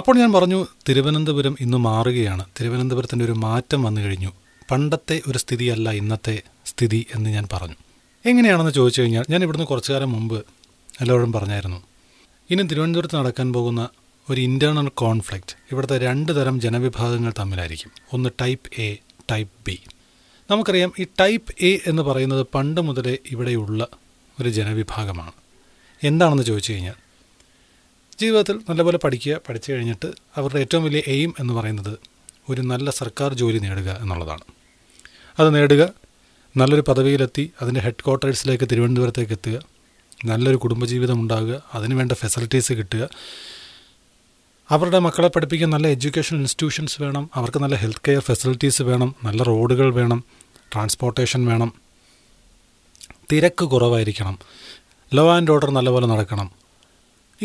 അപ്പോൾ ഞാൻ പറഞ്ഞു, തിരുവനന്തപുരം ഇന്ന് മാറുകയാണ്, തിരുവനന്തപുരത്തിൻ്റെ ഒരു മാറ്റം വന്നു കഴിഞ്ഞു, പണ്ടത്തെ ഒരു സ്ഥിതിയല്ല ഇന്നത്തെ സ്ഥിതി എന്ന് ഞാൻ പറഞ്ഞു. എങ്ങനെയാണെന്ന് ചോദിച്ചു കഴിഞ്ഞാൽ, ഞാൻ ഇവിടുന്ന് കുറച്ചു കാലം മുമ്പ് എല്ലാവരും പറഞ്ഞായിരുന്നു, ഇനി തിരുവനന്തപുരത്ത് നടക്കാൻ പോകുന്ന ഒരു ഇൻ്റേർണൽ കോൺഫ്ലിക്റ്റ് ഇവിടുത്തെ രണ്ട് തരം ജനവിഭാഗങ്ങൾ തമ്മിലായിരിക്കും. ഒന്ന് ടൈപ്പ് എ, ടൈപ്പ് ബി. നമുക്കറിയാം, ഈ ടൈപ്പ് എ എന്ന് പറയുന്നത് പണ്ട് മുതലേ ഇവിടെയുള്ള ഒരു ജനവിഭാഗമാണ്. എന്താണെന്ന് ചോദിച്ചു കഴിഞ്ഞാൽ, ജീവിതത്തിൽ നല്ലപോലെ പഠിക്കുക, പഠിച്ചു കഴിഞ്ഞിട്ട് അവരുടെ ഏറ്റവും വലിയ എയിം എന്ന് പറയുന്നത് ഒരു നല്ല സർക്കാർ ജോലി നേടുക എന്നുള്ളതാണ്. അത് നേടുക, നല്ലൊരു പദവിയിലെത്തി അതിൻ്റെ ഹെഡ് ക്വാർട്ടേഴ്സിലേക്ക് തിരുവനന്തപുരത്തേക്ക് എത്തുക, നല്ലൊരു കുടുംബജീവിതം ഉണ്ടാകുക, അതിനുവേണ്ട ഫെസിലിറ്റീസ് കിട്ടുക, അവരുടെ മക്കളെ പഠിപ്പിക്കാൻ നല്ല എഡ്യൂക്കേഷൻ ഇൻസ്റ്റിറ്റ്യൂഷൻസ് വേണം, അവർക്ക് നല്ല ഹെൽത്ത് കെയർ ഫെസിലിറ്റീസ് വേണം, നല്ല റോഡുകൾ വേണം, ട്രാൻസ്പോർട്ടേഷൻ വേണം, തിരക്ക് കുറവായിരിക്കണം, ലോ ആൻഡ് ഓർഡർ നല്ലപോലെ നടക്കണം.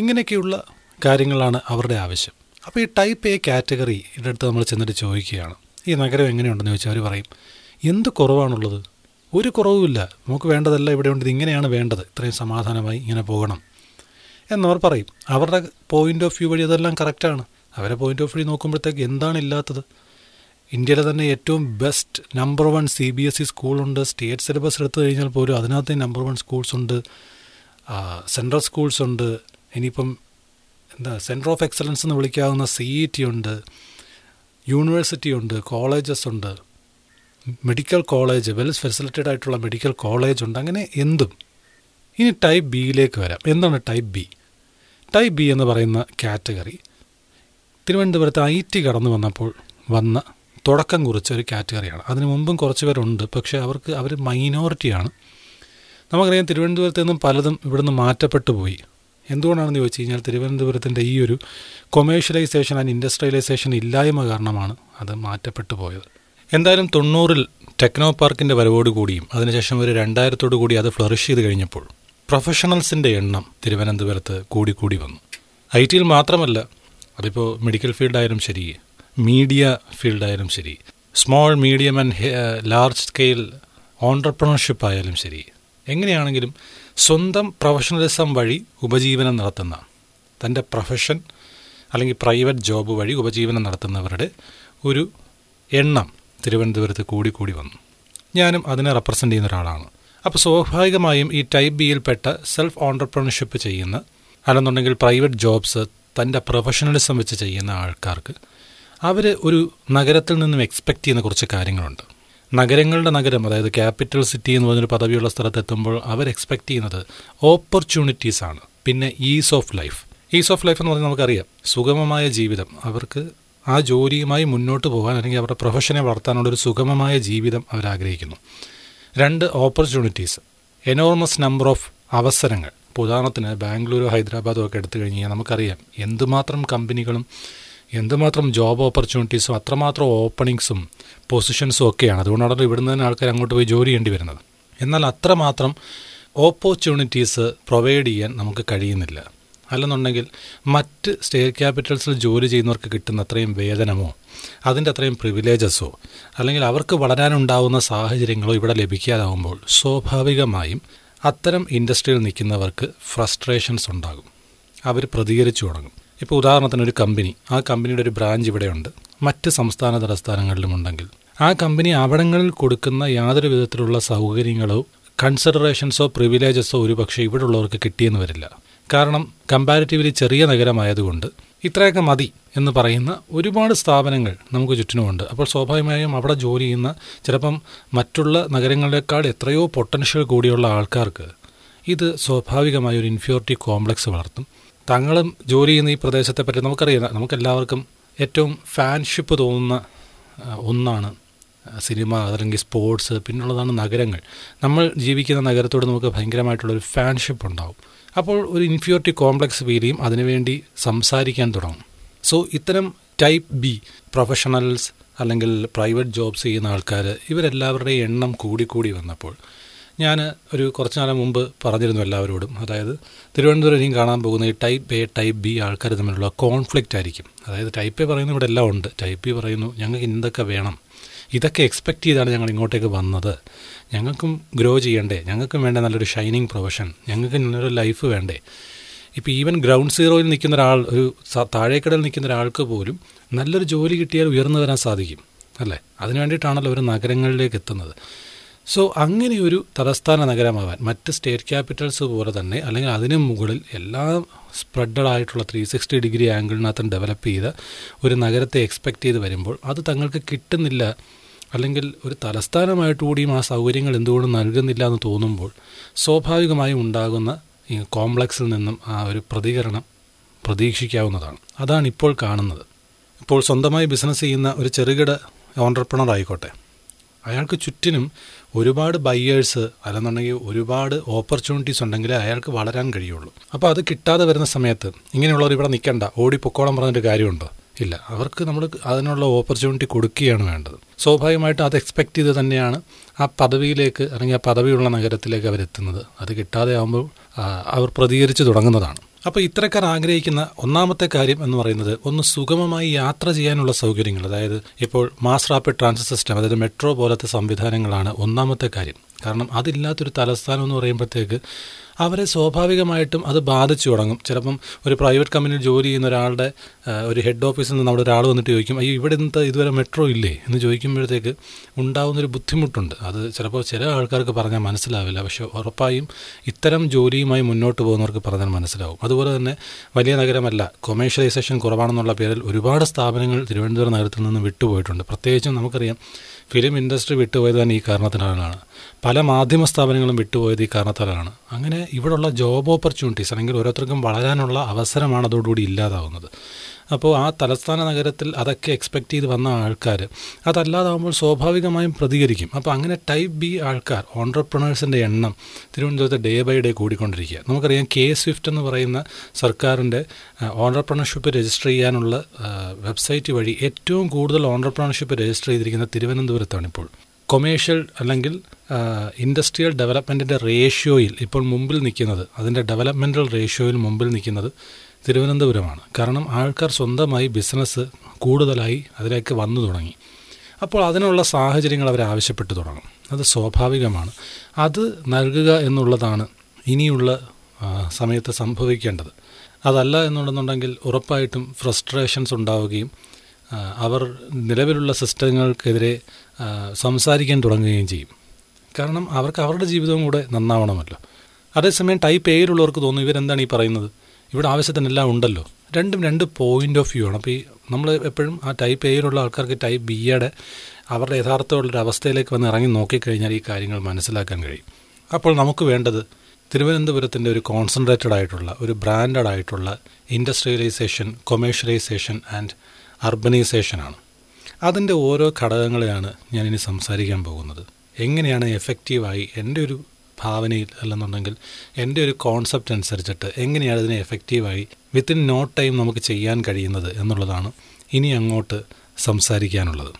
ഇങ്ങനെയൊക്കെയുള്ള കാര്യങ്ങളാണ് അവരുടെ ആവശ്യം. അപ്പോൾ ഈ ടൈപ്പ് എ കാറ്റഗറി ഇതിൻ്റെ അടുത്ത് നമ്മൾ ചെന്നിട്ട് ചോദിക്കുകയാണ്, ഈ നഗരം എങ്ങനെയുണ്ടെന്ന് ചോദിച്ചാൽ അവർ പറയും, എന്ത് കുറവാണുള്ളത്, ഒരു കുറവുമില്ല, നമുക്ക് വേണ്ടതല്ല ഇവിടെ ഉണ്ട്, ഇതിങ്ങനെയാണ് വേണ്ടത്, ഇത്രയും സമാധാനമായി ഇങ്ങനെ പോകണം എന്നവർ പറയും. അവരുടെ പോയിൻ്റ് ഓഫ് വ്യൂ വഴി അതെല്ലാം കറക്റ്റാണ്. അവരുടെ പോയിൻ്റ് ഓഫ് വ്യൂ നോക്കുമ്പോഴത്തേക്ക് എന്താണ് ഇല്ലാത്തത്? ഇന്ത്യയിലെ തന്നെ ഏറ്റവും ബെസ്റ്റ് നമ്പർ 1 CBSE സ്കൂളുണ്ട്, സ്റ്റേറ്റ് സിലബസ് എടുത്തു കഴിഞ്ഞാൽ പോലും അതിനകത്ത് നമ്പർ 1 സ്കൂൾസുണ്ട്, സെൻട്രൽ സ്കൂൾസുണ്ട്, ഇനിയിപ്പം എന്താ സെൻറ്റർ ഓഫ് എക്സലൻസ് എന്ന് വിളിക്കാവുന്ന CET ഉണ്ട്, യൂണിവേഴ്സിറ്റി ഉണ്ട്, കോളേജസ് ഉണ്ട്, മെഡിക്കൽ കോളേജ്, വെൽ ഫെസിലിറ്റഡ് ആയിട്ടുള്ള മെഡിക്കൽ കോളേജ് ഉണ്ട്, അങ്ങനെ എന്തും. ഇനി ടൈപ്പ് ബിയിലേക്ക് വരാം. എന്താണ് ടൈപ്പ് ബി? ടൈപ്പ് ബി എന്ന് പറയുന്ന കാറ്റഗറി തിരുവനന്തപുരത്ത് IT കടന്നു വന്നപ്പോൾ വന്ന തുടക്കം കുറിച്ച ഒരു കാറ്റഗറിയാണ്. അതിന് മുമ്പും കുറച്ച് പേരുണ്ട്, പക്ഷേ അവർ മൈനോറിറ്റിയാണ്. നമുക്കറിയാം, തിരുവനന്തപുരത്ത് നിന്നും പലതും ഇവിടുന്ന് മാറ്റപ്പെട്ടു പോയി. എന്തുകൊണ്ടാണെന്ന് ചോദിച്ചു കഴിഞ്ഞാൽ, തിരുവനന്തപുരത്തിൻ്റെ ഈ ഒരു കൊമേഴ്ഷ്യലൈസേഷൻ ആൻഡ് ഇൻഡസ്ട്രിയലൈസേഷൻ ഇല്ലായ്മ കാരണമാണ് അത് മാറ്റപ്പെട്ടു പോയത്. എന്തായാലും 90s ടെക്നോ പാർക്കിൻ്റെ വരവോടുകൂടിയും അതിനുശേഷം ഒരു 2000s അത് ഫ്ലറിഷ് ചെയ്ത് കഴിഞ്ഞപ്പോൾ പ്രൊഫഷണൽസിൻ്റെ എണ്ണം തിരുവനന്തപുരത്ത് കൂടിക്കൂടി വന്നു. IT മാത്രമല്ല, അതിപ്പോൾ മെഡിക്കൽ ഫീൽഡായാലും ശരി, മീഡിയ ഫീൽഡായാലും ശരി, small medium and large scale entrepreneurship ആയാലും ശരി, എങ്ങനെയാണെങ്കിലും സ്വന്തം പ്രൊഫഷണലിസം വഴി ഉപജീവനം നടത്തുന്ന, തൻ്റെ പ്രൊഫഷൻ അല്ലെങ്കിൽ പ്രൈവറ്റ് ജോബ് വഴി ഉപജീവനം നടത്തുന്നവരുടെ ഒരു എണ്ണം തിരുവനന്തപുരത്ത് കൂടിക്കൂടി വന്നു. ഞാനും അതിനെ റെപ്രസെൻ്റ് ചെയ്യുന്ന ഒരാളാണ്. അപ്പോൾ സ്വാഭാവികമായും ഈ ടൈപ്പ് ബിയിൽപ്പെട്ട സെൽഫ് ഓൺട്രപ്രണർഷിപ്പ് ചെയ്യുന്ന, അല്ലെന്നുണ്ടെങ്കിൽ പ്രൈവറ്റ് ജോബ്സ് തൻ്റെ പ്രൊഫഷണലിസം വെച്ച് ചെയ്യുന്ന ആൾക്കാർക്ക്, അവർ ഒരു നഗരത്തിൽ നിന്നും എക്സ്പെക്റ്റ് ചെയ്യുന്ന കുറച്ച് കാര്യങ്ങളുണ്ട്. നഗരങ്ങളുടെ നഗരം, അതായത് ക്യാപിറ്റൽ സിറ്റി എന്ന് പറഞ്ഞൊരു പദവിയുള്ള സ്ഥലത്തെത്തുമ്പോൾ അവർ എക്സ്പെക്റ്റ് ചെയ്യുന്നത് ഓപ്പർച്യൂണിറ്റീസാണ്, പിന്നെ ease of life. Ease of life എന്ന് പറഞ്ഞാൽ നമുക്കറിയാം, സുഗമമായ ജീവിതം. അവർക്ക് ആ ജോലിയുമായി മുന്നോട്ട് പോകാൻ അല്ലെങ്കിൽ അവരുടെ പ്രൊഫഷനെ വളർത്താനുള്ളൊരു സുഗമമായ ജീവിതം അവരാഗ്രഹിക്കുന്നു. 2 ഓപ്പർച്യൂണിറ്റീസ്, എനോർമസ് നമ്പർ ഓഫ് അവസരങ്ങൾ. ഇപ്പോൾ ഉദാഹരണത്തിന് ബാംഗ്ലൂരോ ഹൈദരാബാദോ ഒക്കെ എടുത്തു കഴിഞ്ഞ് കഴിഞ്ഞാൽ നമുക്കറിയാം എന്തുമാത്രം കമ്പനികളും എന്തുമാത്രം ജോബ് ഓപ്പർച്യൂണിറ്റീസും അത്രമാത്രം ഓപ്പണിങ്സും പൊസിഷൻസും ഒക്കെയാണ്. അതുകൊണ്ടാണല്ലോ ഇവിടുന്ന് തന്നെ ആൾക്കാർ അങ്ങോട്ട് പോയി ജോലി ചെയ്യേണ്ടി വരുന്നത്. എന്നാൽ അത്രമാത്രം ഓപ്പർച്യൂണിറ്റീസ് പ്രൊവൈഡ് ചെയ്യാൻ നമുക്ക് കഴിയുന്നില്ല. അല്ലെന്നുണ്ടെങ്കിൽ മറ്റ് സ്റ്റേറ്റ് ക്യാപിറ്റൽസിൽ ജോലി ചെയ്യുന്നവർക്ക് കിട്ടുന്ന അത്രയും വേതനമോ അതിൻ്റെ അത്രയും പ്രിവിലേജസോ അല്ലെങ്കിൽ അവർക്ക് വളരാനുണ്ടാവുന്ന സാഹചര്യങ്ങളോ ഇവിടെ ലഭിക്കാതാവുമ്പോൾ സ്വാഭാവികമായും അത്തരം ഇൻഡസ്ട്രിയിൽ നിൽക്കുന്നവർക്ക് ഫ്രസ്ട്രേഷൻസ് ഉണ്ടാകും. അവർ പ്രതികരിച്ചു തുടങ്ങും. ഇപ്പോൾ ഉദാഹരണത്തിന് ഒരു കമ്പനി, ആ കമ്പനിയുടെ ഒരു ബ്രാഞ്ച് ഇവിടെയുണ്ട്, മറ്റ് സംസ്ഥാന തലസ്ഥാനങ്ങളിലുമുണ്ടെങ്കിൽ ആ കമ്പനി അവിടങ്ങളിൽ കൊടുക്കുന്ന യാതൊരു വിധത്തിലുള്ള സൗകര്യങ്ങളോ കൺസിഡറേഷൻസോ പ്രിവിലേജസോ ഒരുപക്ഷെ ഇവിടെ ഉള്ളവർക്ക് കിട്ടിയെന്ന് വരില്ല. കാരണം കമ്പാരിറ്റീവ്ലി ചെറിയ നഗരമായതുകൊണ്ട് ഇത്രയൊക്കെ മതി എന്ന് പറയുന്ന ഒരുപാട് സ്ഥാപനങ്ങൾ നമുക്ക് ചുറ്റിനുമുണ്ട്. അപ്പോൾ സ്വാഭാവികമായും അവിടെ ജോലി ചെയ്യുന്ന, ചിലപ്പം മറ്റുള്ള നഗരങ്ങളേക്കാൾ എത്രയോ പൊട്ടൻഷ്യൽ കൂടിയുള്ള ആൾക്കാർക്ക് ഇത് സ്വാഭാവികമായ ഒരു ഇൻഫീരിയോറിറ്റി കോംപ്ലക്സ് വളർത്തും. തങ്ങളും ജോലി ചെയ്യുന്ന ഈ പ്രദേശത്തെപ്പറ്റി നമുക്കറിയാം. നമുക്കെല്ലാവർക്കും ഏറ്റവും ഫാൻഷിപ്പ് തോന്നുന്ന ഒന്നാണ് സിനിമ അല്ലെങ്കിൽ സ്പോർട്സ്, പിന്നുള്ളതാണ് നഗരങ്ങൾ. നമ്മൾ ജീവിക്കുന്ന നഗരത്തോട് നമുക്ക് ഭയങ്കരമായിട്ടുള്ളൊരു ഫാൻഷിപ്പ് ഉണ്ടാവും. അപ്പോൾ ഒരു ഇൻഫീരിയോറിറ്റി കോംപ്ലക്സ് ഫീൽ ചെയ്യും, അതിനുവേണ്ടി സംസാരിക്കാൻ തുടങ്ങും. സോ ഇത്തരം ടൈപ്പ് ബി പ്രൊഫഷണൽസ് അല്ലെങ്കിൽ പ്രൈവറ്റ് ജോബ്സ് ചെയ്യുന്ന ആൾക്കാർ, ഇവരെല്ലാവരുടെയും എണ്ണം കൂടിക്കൂടി വന്നപ്പോൾ ഞാൻ ഒരു കുറച്ച് നാലം മുമ്പ് പറഞ്ഞിരുന്നു എല്ലാവരോടും, അതായത് തിരുവനന്തപുരം ഇനിയും കാണാൻ പോകുന്ന ഈ ടൈപ്പ് എ ടൈപ്പ് ബി ആൾക്കാർ തമ്മിലുള്ള കോൺഫ്ലിക്റ്റ് ആയിരിക്കും. അതായത് ടൈപ്പ് എ പറയുന്നു ഇവിടെ എല്ലാം ഉണ്ട്, ടൈപ്പ് ബി പറയുന്നു ഞങ്ങൾക്ക് എന്തൊക്കെ വേണം, ഇതൊക്കെ എക്സ്പെക്റ്റ് ചെയ്താണ് ഞങ്ങൾ ഇങ്ങോട്ടേക്ക് വന്നത്, ഞങ്ങൾക്കും ഗ്രോ ചെയ്യണ്ടേ, ഞങ്ങൾക്കും വേണ്ട നല്ലൊരു ഷൈനിങ് പ്രൊഫഷൻ, ഞങ്ങൾക്ക് നല്ലൊരു ലൈഫ് വേണ്ടേ, ഇപ്പോൾ ഈവൻ ഗ്രൗണ്ട് സീറോയിൽ നിൽക്കുന്ന ഒരാൾ, ഒരു താഴേക്കടയിൽ നിൽക്കുന്ന ഒരാൾക്ക് പോലും നല്ലൊരു ജോലി കിട്ടിയാൽ ഉയർന്നു വരാൻ സാധിക്കും അല്ലേ? അതിനു വേണ്ടിയിട്ടാണല്ലോ അവർ നഗരങ്ങളിലേക്ക് എത്തുന്നത്. സോ അങ്ങനെയൊരു തലസ്ഥാന നഗരമാവാൻ മറ്റ് സ്റ്റേറ്റ് ക്യാപിറ്റൽസ് പോലെ തന്നെ, അല്ലെങ്കിൽ അതിന് മുകളിൽ എല്ലാം സ്പ്രെഡായിട്ടുള്ള 360 ഡിഗ്രി ആംഗിളിനകത്ത് ഡെവലപ്പ് ചെയ്ത ഒരു നഗരത്തെ എക്സ്പെക്റ്റ് ചെയ്ത് വരുമ്പോൾ അത് തങ്ങൾക്ക് കിട്ടുന്നില്ല, അല്ലെങ്കിൽ ഒരു തലസ്ഥാനമായിട്ട് കൂടിയും ആ സൗകര്യങ്ങൾ എന്തുകൊണ്ടും നൽകുന്നില്ല എന്ന് തോന്നുമ്പോൾ സ്വാഭാവികമായും ഉണ്ടാകുന്ന ഈ കോംപ്ലക്സിൽ നിന്നും ആ ഒരു പ്രതികരണം പ്രതീക്ഷിക്കാവുന്നതാണ്. അതാണ് ഇപ്പോൾ കാണുന്നത്. ഇപ്പോൾ സ്വന്തമായി ബിസിനസ് ചെയ്യുന്ന ഒരു ചെറുകിട ഓൺട്രപ്രണർ ആയിക്കോട്ടെ, അയാൾക്ക് ചുറ്റിനും ഒരുപാട് ബയേഴ്സ് അല്ലെന്നുണ്ടെങ്കിൽ ഒരുപാട് ഓപ്പർച്യൂണിറ്റീസ് ഉണ്ടെങ്കിലേ അയാൾക്ക് വളരാൻ കഴിയുള്ളൂ. അപ്പോൾ അത് കിട്ടാതെ വരുന്ന സമയത്ത് ഇങ്ങനെയുള്ളവർ ഇവിടെ നിൽക്കണ്ട, ഓടിപ്പൊക്കോളം പറഞ്ഞൊരു കാര്യമുണ്ടോ? ഇല്ല, അവർക്ക് നമ്മൾ അതിനുള്ള ഓപ്പർച്യൂണിറ്റി കൊടുക്കുകയാണ് വേണ്ടത്. സ്വാഭാവികമായിട്ടും അത് എക്സ്പെക്ട് ചെയ്ത് തന്നെയാണ് ആ പദവിയിലേക്ക് അല്ലെങ്കിൽ ആ പദവിയുള്ള നഗരത്തിലേക്ക് അവരെത്തുന്നത്. അത് കിട്ടാതെ ആകുമ്പോൾ അവർ പ്രതികരിച്ച് തുടങ്ങുന്നതാണ്. അപ്പോൾ ഇത്തരക്കാർ ആഗ്രഹിക്കുന്ന ഒന്നാമത്തെ കാര്യം എന്ന് പറയുന്നത് ഒന്ന് സുഗമമായി യാത്ര ചെയ്യാനുള്ള സൗകര്യങ്ങൾ. അതായത് ഇപ്പോൾ മാസ് റാപ്പിഡ് ട്രാൻസിറ്റ് സിസ്റ്റം, അതായത് മെട്രോ പോലത്തെ സംവിധാനങ്ങളാണ് ഒന്നാമത്തെ കാര്യം. കാരണം അതില്ലാത്തൊരു തലസ്ഥാനം എന്ന് പറയുമ്പോഴത്തേക്ക് അവരെ സ്വാഭാവികമായിട്ടും അത് ബാധിച്ചു തുടങ്ങും. ചിലപ്പം ഒരു പ്രൈവറ്റ് കമ്പനിയിൽ ജോലി ചെയ്യുന്ന ഒരാളുടെ ഒരു ഹെഡ് ഓഫീസിൽ നിന്ന് അവിടെ ഒരാൾ വന്നിട്ട് ചോദിക്കും, അയ്യോ ഇവിടെ ഇന്നത്തെ ഇതുവരെ മെട്രോ ഇല്ലേ എന്ന് ചോദിക്കുമ്പോഴത്തേക്ക് ഉണ്ടാകുന്നൊരു ബുദ്ധിമുട്ടുണ്ട്. അത് ചിലപ്പോൾ ചില ആൾക്കാർക്ക് പറഞ്ഞാൽ മനസ്സിലാവില്ല, പക്ഷേ ഉറപ്പായും ഇത്തരം ജോലിയുമായി മുന്നോട്ട് പോകുന്നവർക്ക് പറഞ്ഞാൽ മനസ്സിലാവും. അതുപോലെ തന്നെ വലിയ നഗരമല്ല, കൊമേഴ്ഷ്യലൈസേഷൻ കുറവാണെന്നുള്ള പേരിൽ ഒരുപാട് സ്ഥാപനങ്ങൾ തിരുവനന്തപുരം നഗരത്തിൽ നിന്ന് വിട്ടുപോയിട്ടുണ്ട്. പ്രത്യേകിച്ചും നമുക്കറിയാം ഫിലിം ഇൻഡസ്ട്രി വിട്ടുപോയത് തന്നെ ഈ കാരണത്തിനാലാണ്, പല മാധ്യമ സ്ഥാപനങ്ങളും വിട്ടുപോയത് ഈ കാരണത്താലാണ്. അങ്ങനെ ഇവിടെയുള്ള ജോബ് ഓപ്പർച്യൂണിറ്റീസ് അല്ലെങ്കിൽ ഓരോരുത്തർക്കും വളരാനുള്ള അവസരമാണ് അതോടുകൂടി ഇല്ലാതാവുന്നത്. അപ്പോൾ ആ തലസ്ഥാന നഗരത്തിൽ അതൊക്കെ എക്സ്പെക്റ്റ് ചെയ്ത് വന്ന ആൾക്കാർ അതല്ലാതാവുമ്പോൾ സ്വാഭാവികമായും പ്രതികരിക്കും. അപ്പോൾ അങ്ങനെ ടൈപ്പ് ബി ആൾക്കാർ, ഓൺട്രപ്രണേഴ്സിൻ്റെ എണ്ണം തിരുവനന്തപുരത്ത് ഡേ ബൈ ഡേ കൂടിക്കൊണ്ടിരിക്കുക. നമുക്കറിയാം KSWIFT എന്ന് പറയുന്ന സർക്കാരിൻ്റെ ഓൺട്രപ്രണർഷിപ്പ് രജിസ്റ്റർ ചെയ്യാനുള്ള വെബ്സൈറ്റ് വഴി ഏറ്റവും കൂടുതൽ ഓൺട്രപ്രണർഷിപ്പ് രജിസ്റ്റർ ചെയ്തിരിക്കുന്ന തിരുവനന്തപുരത്താണ് ഇപ്പോൾ. കൊമേഴ്ഷ്യൽ അല്ലെങ്കിൽ ഇൻഡസ്ട്രിയൽ ഡെവലപ്മെൻറ്റിൻ്റെ റേഷ്യോയിൽ ഇപ്പോൾ മുമ്പിൽ നിൽക്കുന്നത്, അതിൻ്റെ ഡെവലപ്മെൻറ്റൽ റേഷ്യോയിൽ മുമ്പിൽ നിൽക്കുന്നത് തിരുവനന്തപുരമാണ്. കാരണം ആൾക്കാർ സ്വന്തമായി ബിസിനസ് കൂടുതലായി അതിലേക്ക് വന്നു തുടങ്ങി. അപ്പോൾ അതിനുള്ള സാഹചര്യങ്ങൾ അവർ ആവശ്യപ്പെട്ടു തുടങ്ങും. അത് സ്വാഭാവികമാണ്. അത് നൽകുക എന്നുള്ളതാണ് ഇനിയുള്ള സമയത്ത് സംഭവിക്കേണ്ടത്. അതല്ല എന്നുണ്ടെന്നുണ്ടെങ്കിൽ ഉറപ്പായിട്ടും ഫ്രസ്ട്രേഷൻസ് ഉണ്ടാവുകയും അവർ നിലവിലുള്ള സിസ്റ്റങ്ങൾക്കെതിരെ സംസാരിക്കാൻ തുടങ്ങുകയും ചെയ്യും. കാരണം അവർക്ക് അവരുടെ ജീവിതവും കൂടെ നന്നാവണമല്ലോ. അതേസമയം ടൈപ്പ് എയിലുള്ളവർക്ക് തോന്നും ഇവരെന്താണ് ഈ പറയുന്നത്, ഇവിടെ ആവശ്യത്തിനെല്ലാം ഉണ്ടല്ലോ. രണ്ടും രണ്ട് പോയിൻ്റ് ഓഫ് വ്യൂ ആണ്. അപ്പോൾ ഈ നമ്മൾ എപ്പോഴും ആ ടൈപ്പ് എയിലുള്ള ആൾക്കാർക്ക് ടൈപ്പ് ബിയുടെ അവരുടെ യഥാർത്ഥമുള്ളൊരു അവസ്ഥയിലേക്ക് വന്ന് ഇറങ്ങി നോക്കിക്കഴിഞ്ഞാൽ ഈ കാര്യങ്ങൾ മനസ്സിലാക്കാൻ കഴിയും. അപ്പോൾ നമുക്ക് വേണ്ടത് തിരുവനന്തപുരത്തിൻ്റെ ഒരു കോൺസെൻട്രേറ്റഡ് ആയിട്ടുള്ള ഒരു ബ്രാൻഡഡ് ആയിട്ടുള്ള ഇൻഡസ്ട്രിയലൈസേഷൻ, കൊമേഴ്ഷ്യലൈസേഷൻ ആൻഡ് അർബനൈസേഷനാണ്. അതിൻ്റെ ഓരോ ഘടകങ്ങളെയാണ് ഞാനിനി സംസാരിക്കാൻ പോകുന്നത്. എങ്ങനെയാണ് എഫക്റ്റീവായി എൻ്റെ ഒരു ഭാവനയിൽ അല്ലെന്നുണ്ടെങ്കിൽ എൻ്റെ ഒരു കോൺസെപ്റ്റ് അനുസരിച്ചിട്ട് എങ്ങനെയാണ് ഇതിനെ എഫക്റ്റീവായി വിത്തിൻ നോ ടൈം നമുക്ക് ചെയ്യാൻ കഴിയുന്നത് എന്നുള്ളതാണ് ഇനി അങ്ങോട്ട് സംസാരിക്കാനുള്ളത്.